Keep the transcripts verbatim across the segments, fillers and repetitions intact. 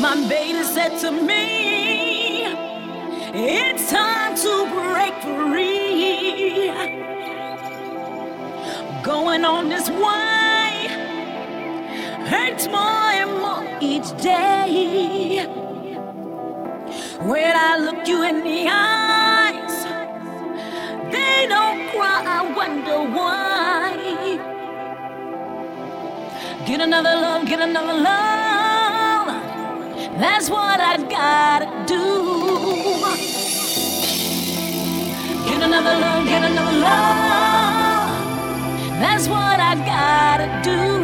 My baby said to me, it's time to break free. Going on this way hurts more and more each day. When I look you in the eyes, they don't cry, I wonder why. Get another love, get another love. That's what I gotta do. Get another love, get another love. That's what I gotta do.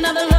Ba-da-ba-ba-ba-ba-ba.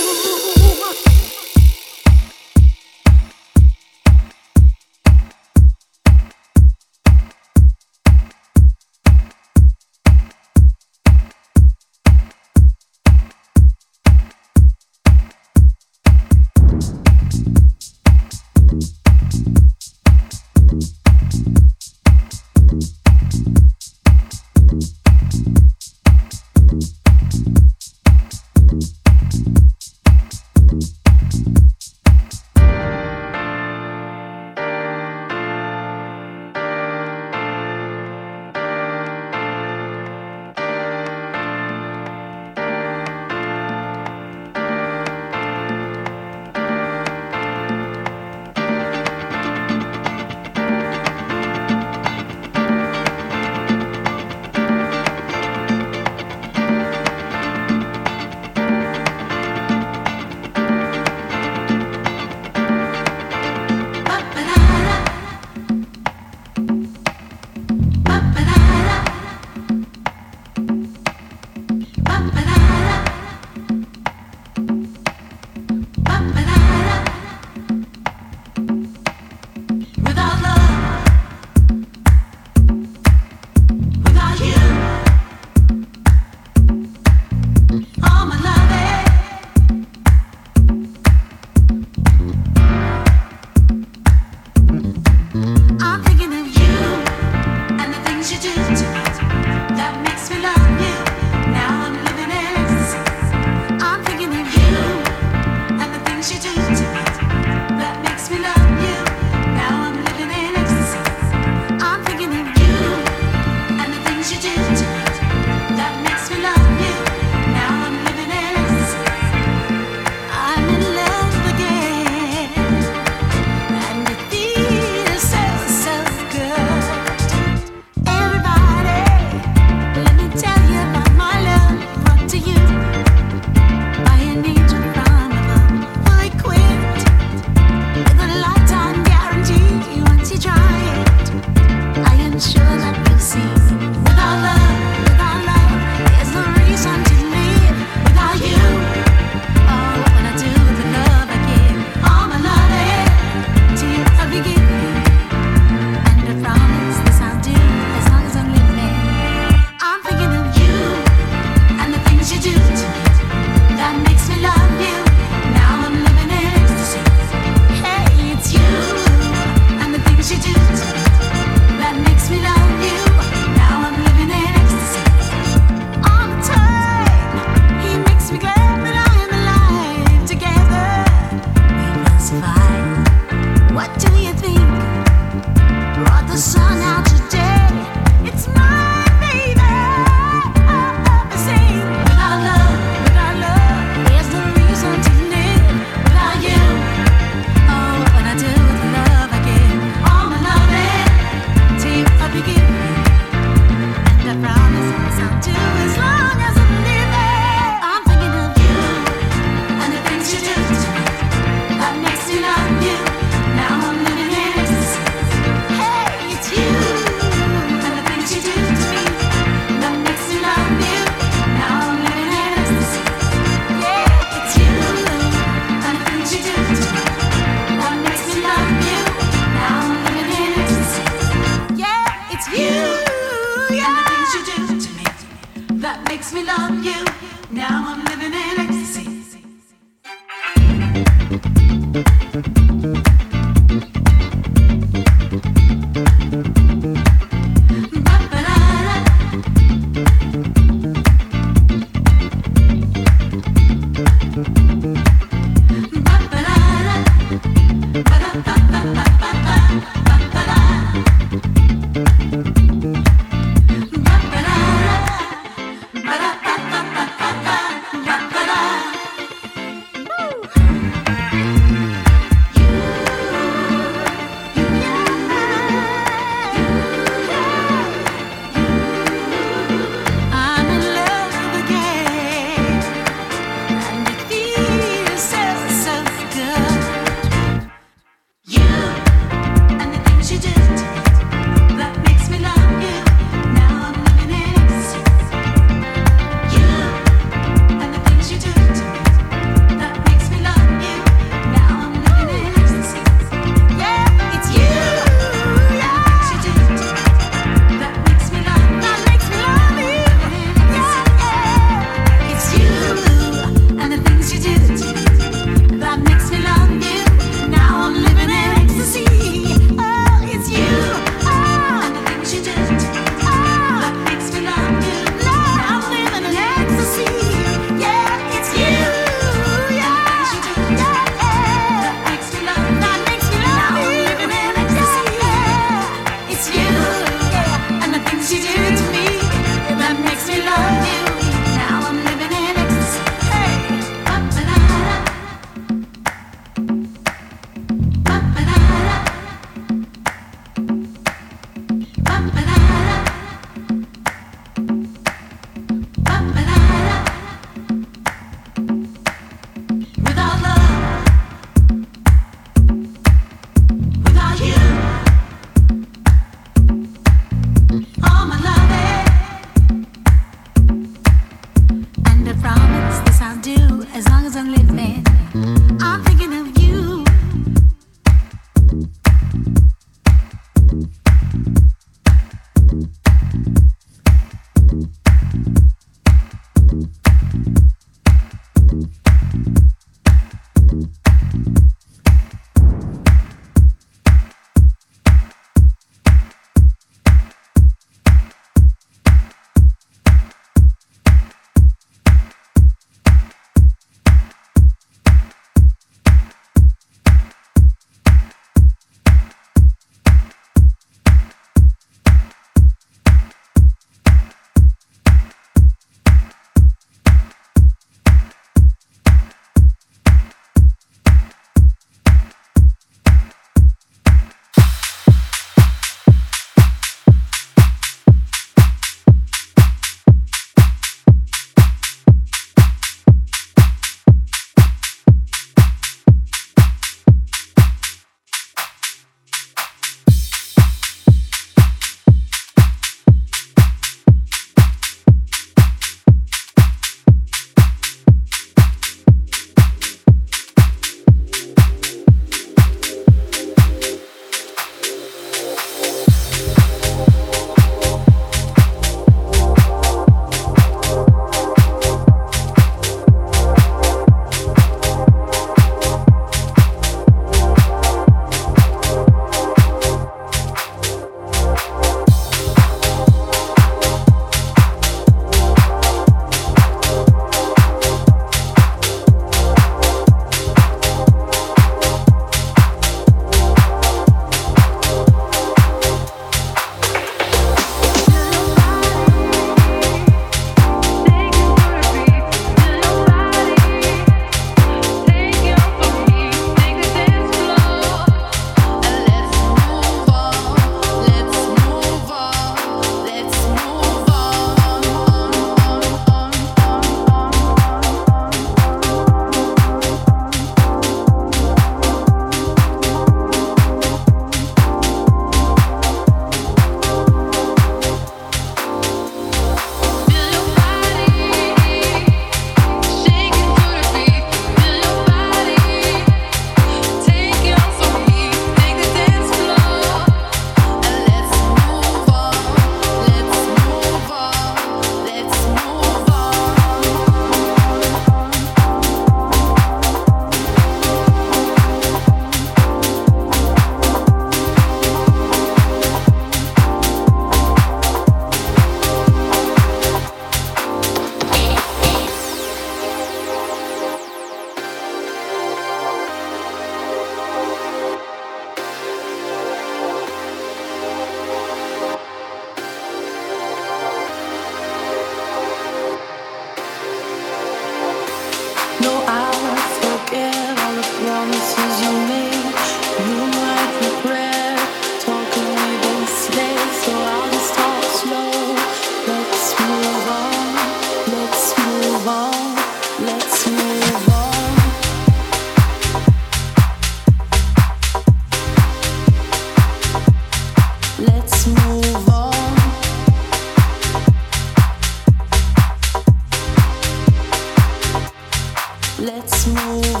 Let's move.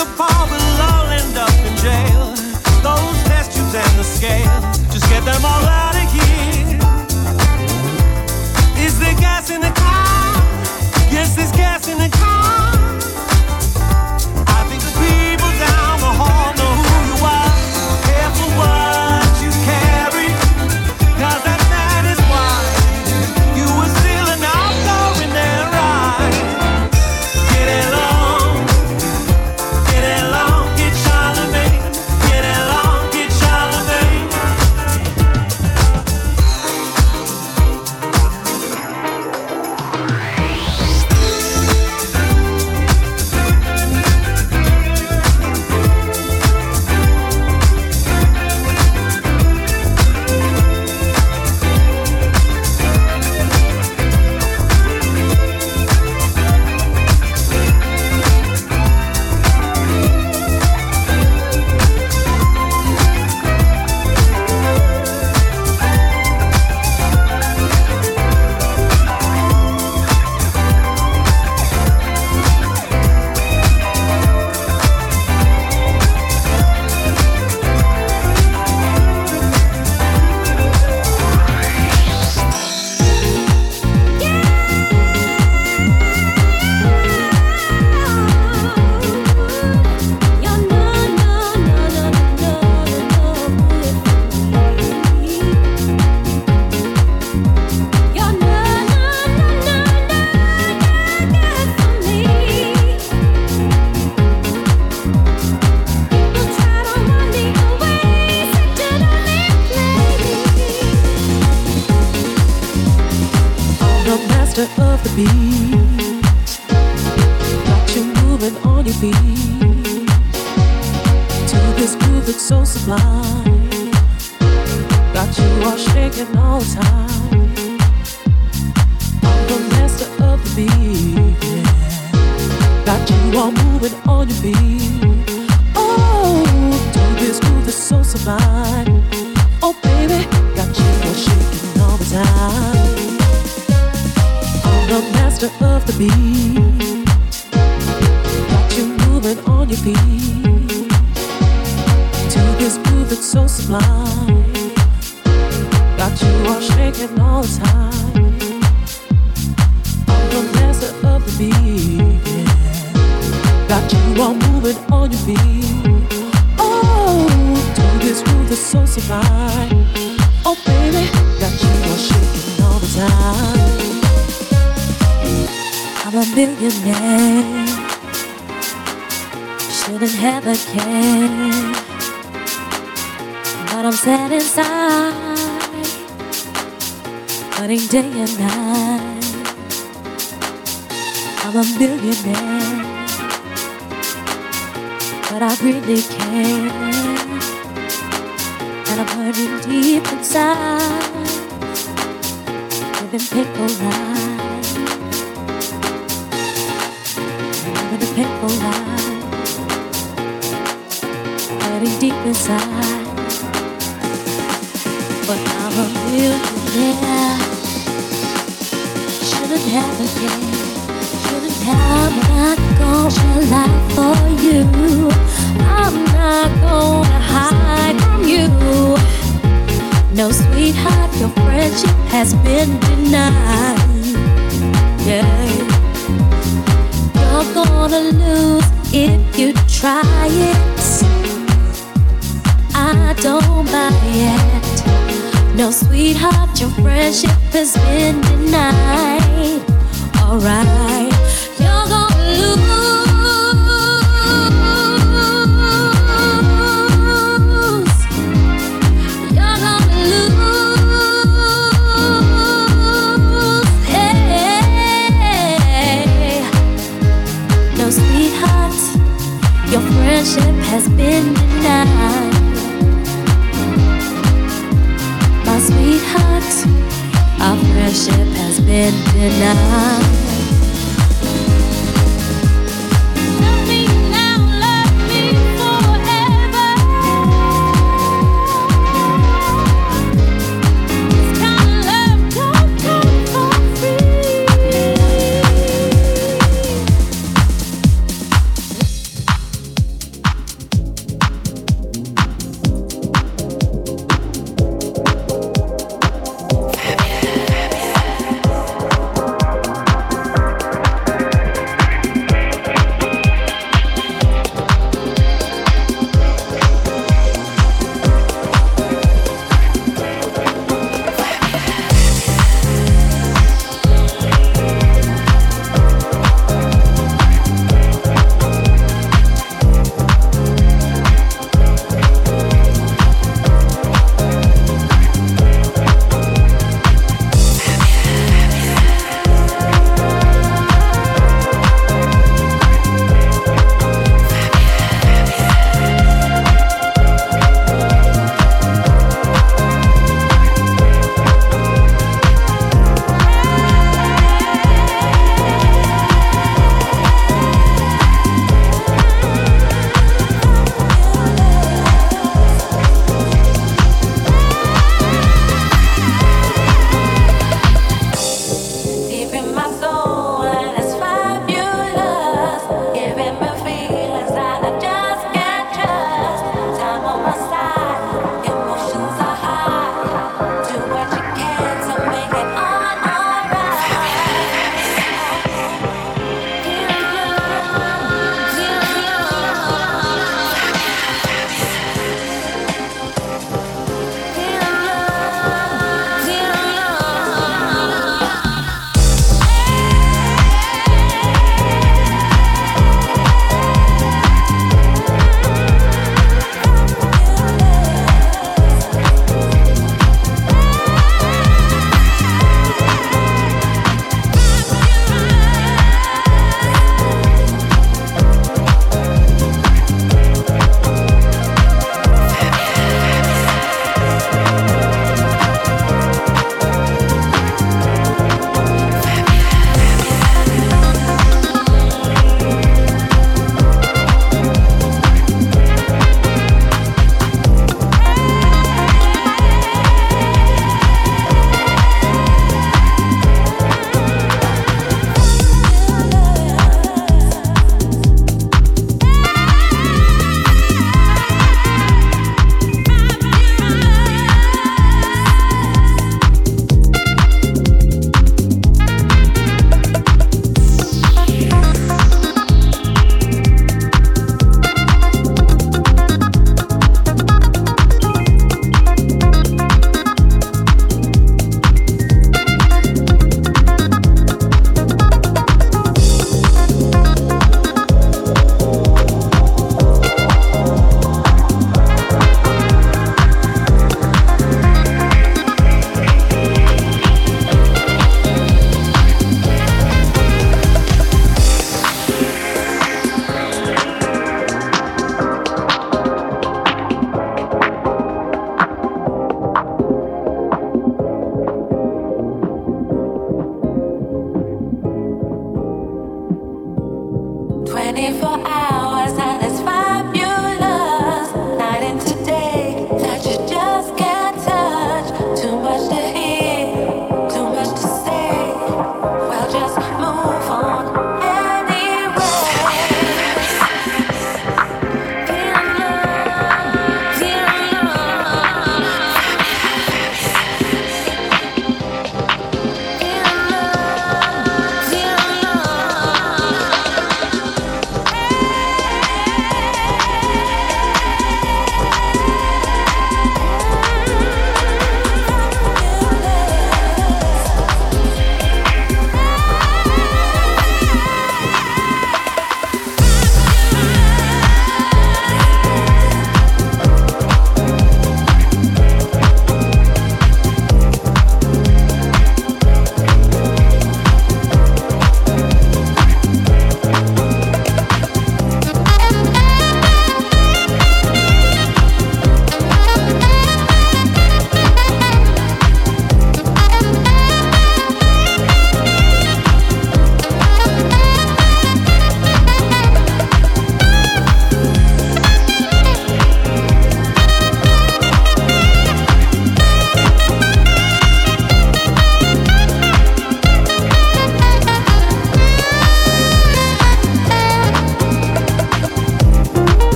will fall, we'll all end up in jail. Those test tubes and the scale, just get them all out of here. Is there gas in the car? Yes, there's gas in the car. I think the people down the hall know who you are. Careful what you carry, cause that night is wide. You were still an outlaw in their eyes. Get along, get along, get Charlemagne. Get along, get